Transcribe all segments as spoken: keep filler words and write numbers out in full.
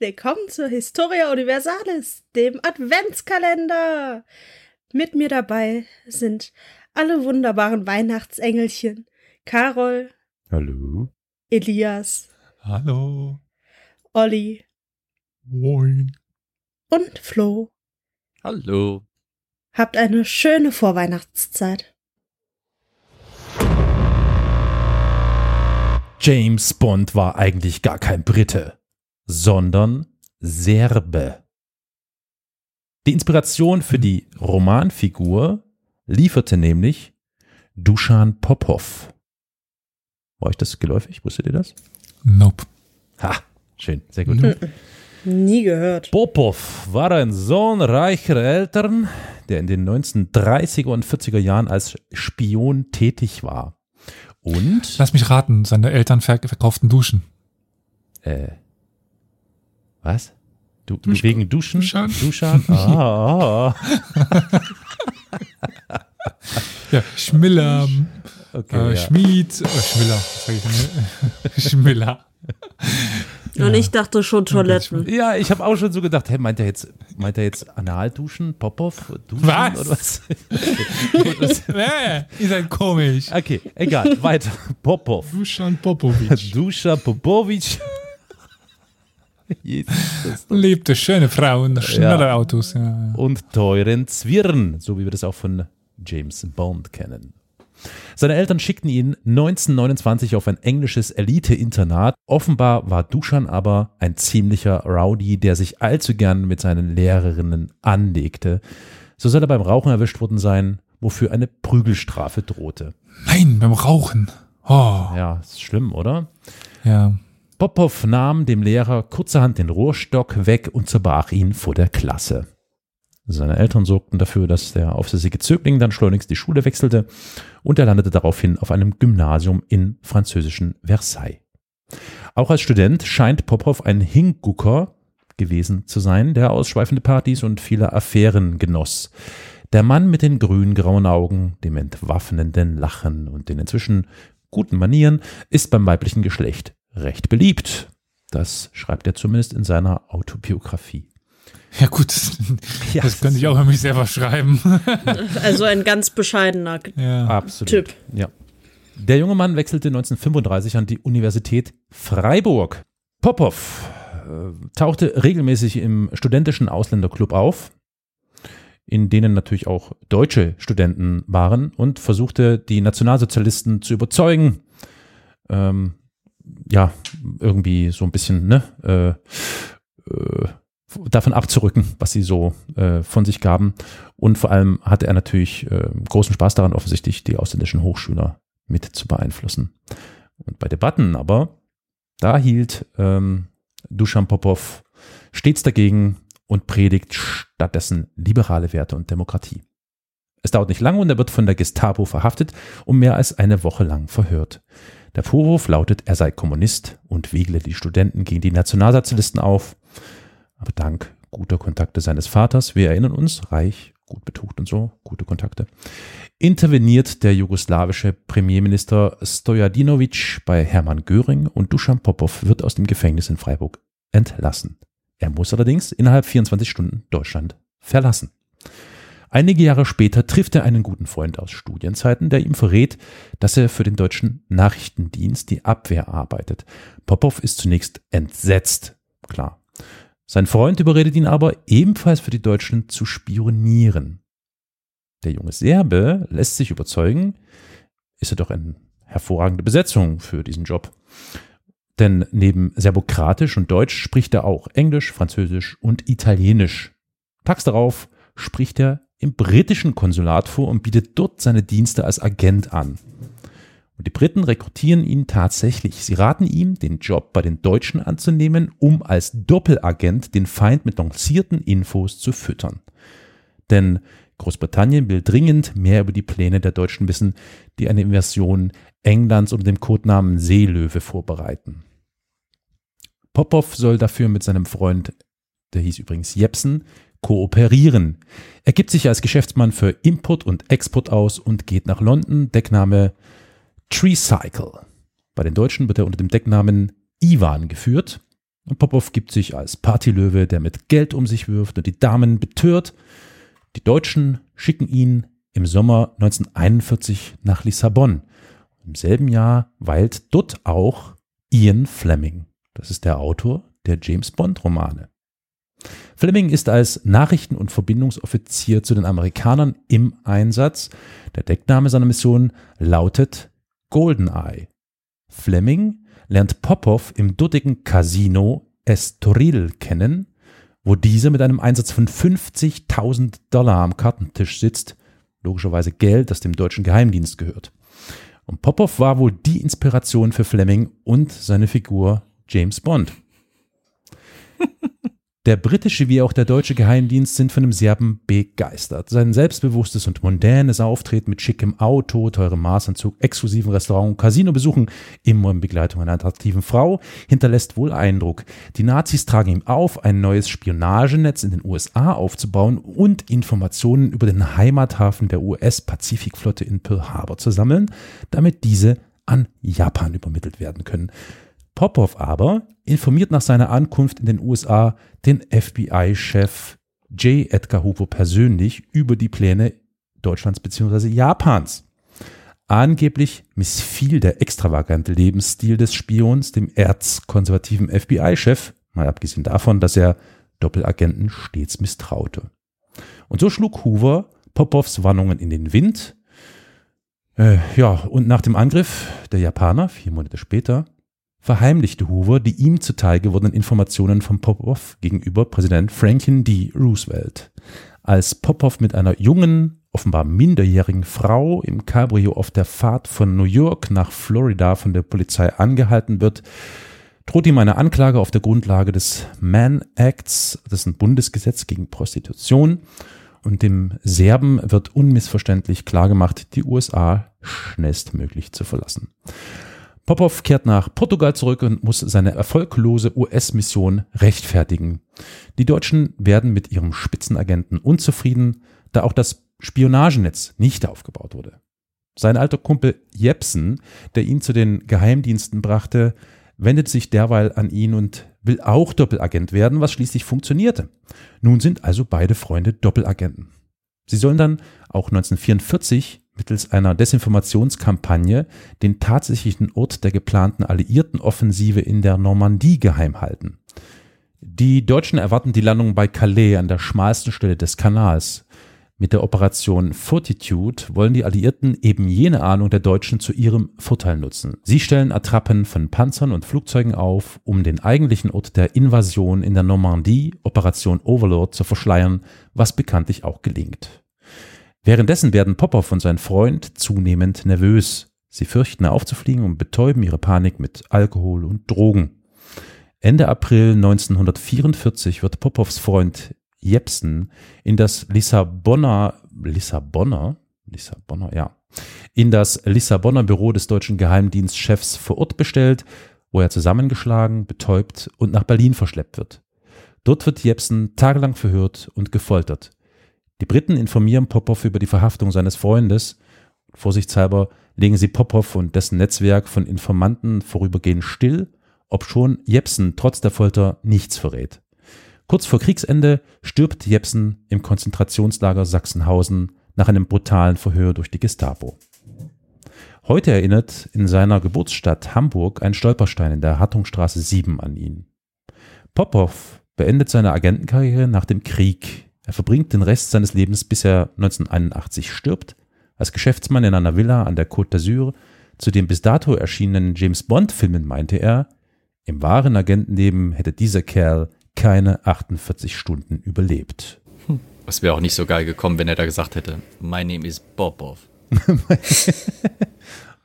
Willkommen zur Historia Universalis, dem Adventskalender. Mit mir dabei sind alle wunderbaren Weihnachtsengelchen. Karol. Hallo. Elias. Hallo. Olli. Moin. Und Flo. Hallo. Habt eine schöne Vorweihnachtszeit. James Bond war eigentlich gar kein Brite, sondern Serbe. Die Inspiration für die Romanfigur lieferte nämlich Dušan Popov. War euch das geläufig? Wusstet ihr das? Nope. Ha, schön, sehr gut. Nope. Nie gehört. Popov war ein Sohn reicher Eltern, der in den neunzehnhundertdreißiger und vierziger Jahren als Spion tätig war. Und? Lass mich raten, seine Eltern verkauften Duschen. Äh, was? Du, Dusch, wegen Duschen? Duschan? Duschan? Ah, ah. Ja, Schmiller, okay, äh, ja. Schmied, oh, Schmiller, Schmiller. Ja. Und ich dachte schon Toiletten. Ja, ich habe auch schon so gedacht, hey, meint er jetzt, meint er jetzt Analduschen, Popov, Duschen was? Oder was? Nee, ist halt komisch. Okay, egal, weiter. Popov. Dušan Popovic. Dušan Popovic. Jesus, liebte schöne Frauen, schnelle ja. Autos. Ja, ja. Und teuren Zwirren, so wie wir das auch von James Bond kennen. Seine Eltern schickten ihn neunzehnhundertneunundzwanzig auf ein englisches Elite-Internat. Offenbar war Duschan aber ein ziemlicher Rowdy, der sich allzu gern mit seinen Lehrerinnen anlegte. So soll er beim Rauchen erwischt worden sein, wofür eine Prügelstrafe drohte. Nein, beim Rauchen. Oh. Ja, ist schlimm, oder? Ja. Popov nahm dem Lehrer kurzerhand den Rohrstock weg und zerbrach ihn vor der Klasse. Seine Eltern sorgten dafür, dass der aufsässige Zögling dann schleunigst die Schule wechselte und er landete daraufhin auf einem Gymnasium im französischen Versailles. Auch als Student scheint Popov ein Hingucker gewesen zu sein, der ausschweifende Partys und viele Affären genoss. Der Mann mit den grün-grauen Augen, dem entwaffnenden Lachen und den inzwischen guten Manieren ist beim weiblichen Geschlecht recht beliebt. Das schreibt er zumindest in seiner Autobiografie. Ja gut, ja, das könnte ich auch an mich selber schreiben. Also ein ganz bescheidener ja. Absolut. Typ. Ja. Der junge Mann wechselte neunzehnhundertfünfunddreißig an die Universität Freiburg. Popov äh, tauchte regelmäßig im studentischen Ausländerclub auf, in denen natürlich auch deutsche Studenten waren, und versuchte, die Nationalsozialisten zu überzeugen. Ähm, ja, irgendwie so ein bisschen, ne, äh, äh, davon abzurücken, was sie so äh, von sich gaben. Und vor allem hatte er natürlich äh, großen Spaß daran, offensichtlich die ausländischen Hochschüler mit zu beeinflussen. Und bei Debatten aber, da hielt ähm, Dušan Popov stets dagegen und predigt stattdessen liberale Werte und Demokratie. Es dauert nicht lange und er wird von der Gestapo verhaftet und mehr als eine Woche lang verhört. Der Vorwurf lautet, er sei Kommunist und wiegle die Studenten gegen die Nationalsozialisten auf. Aber dank guter Kontakte seines Vaters, wir erinnern uns, reich, gut betucht und so, gute Kontakte, interveniert der jugoslawische Premierminister Stojadinovic bei Hermann Göring und Dušan Popov wird aus dem Gefängnis in Freiburg entlassen. Er muss allerdings innerhalb vierundzwanzig Stunden Deutschland verlassen. Einige Jahre später trifft er einen guten Freund aus Studienzeiten, der ihm verrät, dass er für den deutschen Nachrichtendienst, die Abwehr, arbeitet. Popov ist zunächst entsetzt, klar. Sein Freund überredet ihn aber, ebenfalls für die Deutschen zu spionieren. Der junge Serbe lässt sich überzeugen, ist er doch eine hervorragende Besetzung für diesen Job. Denn neben Serbokratisch und Deutsch spricht er auch Englisch, Französisch und Italienisch. Tags darauf spricht er im britischen Konsulat vor und bietet dort seine Dienste als Agent an. Und die Briten rekrutieren ihn tatsächlich. Sie raten ihm, den Job bei den Deutschen anzunehmen, um als Doppelagent den Feind mit lancierten Infos zu füttern. Denn Großbritannien will dringend mehr über die Pläne der Deutschen wissen, die eine Invasion Englands unter dem Codenamen Seelöwe vorbereiten. Popov soll dafür mit seinem Freund, der hieß übrigens Jepsen, kooperieren. Er gibt sich als Geschäftsmann für Import und Export aus und geht nach London, Deckname Tricycle. Bei den Deutschen wird er unter dem Decknamen Iwan geführt und Popov gibt sich als Partylöwe, der mit Geld um sich wirft und die Damen betört. Die Deutschen schicken ihn im Sommer neunzehnhunderteinundvierzig nach Lissabon. Im selben Jahr weilt dort auch Ian Fleming. Das ist der Autor der James-Bond-Romane. Fleming ist als Nachrichten- und Verbindungsoffizier zu den Amerikanern im Einsatz. Der Deckname seiner Mission lautet GoldenEye. Fleming lernt Popov im dortigen Casino Estoril kennen, wo dieser mit einem Einsatz von fünfzigtausend Dollar am Kartentisch sitzt. Logischerweise Geld, das dem deutschen Geheimdienst gehört. Und Popov war wohl die Inspiration für Fleming und seine Figur James Bond. Der britische wie auch der deutsche Geheimdienst sind von dem Serben begeistert. Sein selbstbewusstes und mondänes Auftreten mit schickem Auto, teurem Maßanzug, exklusivem Restaurant und Casinobesuchen, immer in Begleitung einer attraktiven Frau, hinterlässt wohl Eindruck. Die Nazis tragen ihm auf, ein neues Spionagenetz in den U S A aufzubauen und Informationen über den Heimathafen der U S-Pazifikflotte in Pearl Harbor zu sammeln, damit diese an Japan übermittelt werden können. Popov aber informiert nach seiner Ankunft in den U S A den F B I-Chef J. Edgar Hoover persönlich über die Pläne Deutschlands bzw. Japans. Angeblich missfiel der extravagante Lebensstil des Spions dem erzkonservativen F B I-Chef, mal abgesehen davon, dass er Doppelagenten stets misstraute. Und so schlug Hoover Popovs Warnungen in den Wind. Äh, ja, und nach dem Angriff der Japaner, vier Monate später, verheimlichte Hoover die ihm zuteil gewordenen Informationen von Popov gegenüber Präsident Franklin D. Roosevelt. Als Popov mit einer jungen, offenbar minderjährigen Frau im Cabrio auf der Fahrt von New York nach Florida von der Polizei angehalten wird, droht ihm eine Anklage auf der Grundlage des Mann Acts, das ist ein Bundesgesetz gegen Prostitution, und dem Serben wird unmissverständlich klargemacht, die U S A schnellstmöglich zu verlassen. Popov kehrt nach Portugal zurück und muss seine erfolglose U S-Mission rechtfertigen. Die Deutschen werden mit ihrem Spitzenagenten unzufrieden, da auch das Spionagenetz nicht aufgebaut wurde. Sein alter Kumpel Jepsen, der ihn zu den Geheimdiensten brachte, wendet sich derweil an ihn und will auch Doppelagent werden, was schließlich funktionierte. Nun sind also beide Freunde Doppelagenten. Sie sollen dann auch neunzehnhundertvierundvierzig mittels einer Desinformationskampagne den tatsächlichen Ort der geplanten alliierten Offensive in der Normandie geheim halten. Die Deutschen erwarten die Landung bei Calais an der schmalsten Stelle des Kanals. Mit der Operation Fortitude wollen die Alliierten eben jene Ahnung der Deutschen zu ihrem Vorteil nutzen. Sie stellen Attrappen von Panzern und Flugzeugen auf, um den eigentlichen Ort der Invasion in der Normandie, Operation Overlord, zu verschleiern, was bekanntlich auch gelingt. Währenddessen werden Popov und sein Freund zunehmend nervös. Sie fürchten aufzufliegen und betäuben ihre Panik mit Alkohol und Drogen. Ende April neunzehnhundertvierundvierzig wird Popovs Freund Jepsen in das Lissabonner, Lissabonner, Lissabonner, ja, in das Lissabonner Büro des deutschen Geheimdienstchefs vor Ort bestellt, wo er zusammengeschlagen, betäubt und nach Berlin verschleppt wird. Dort wird Jepsen tagelang verhört und gefoltert. Die Briten informieren Popov über die Verhaftung seines Freundes. Vorsichtshalber legen sie Popov und dessen Netzwerk von Informanten vorübergehend still, obschon Jepsen trotz der Folter nichts verrät. Kurz vor Kriegsende stirbt Jepsen im Konzentrationslager Sachsenhausen nach einem brutalen Verhör durch die Gestapo. Heute erinnert in seiner Geburtsstadt Hamburg ein Stolperstein in der Hartungstraße sieben an ihn. Popov beendet seine Agentenkarriere nach dem Krieg. Er verbringt den Rest seines Lebens, bis er neunzehnhunderteinundachtzig stirbt, als Geschäftsmann in einer Villa an der Côte d'Azur. Zu den bis dato erschienenen James-Bond-Filmen meinte er, im wahren Agentenleben hätte dieser Kerl keine achtundvierzig Stunden überlebt. Was wäre auch nicht so geil gekommen, wenn er da gesagt hätte, my name is Popov.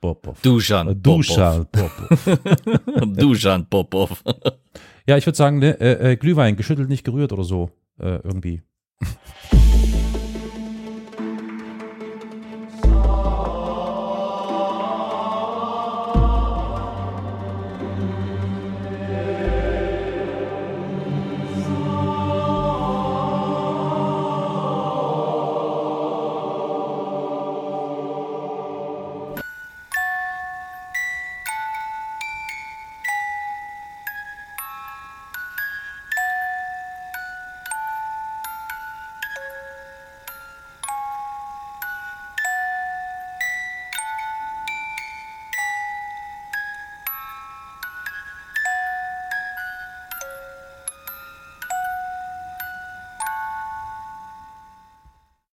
Popov. Dušan Popov. Dušan Popov. Ja, ich würde sagen, ne, äh, Glühwein, geschüttelt, nicht gerührt oder so, äh, irgendwie.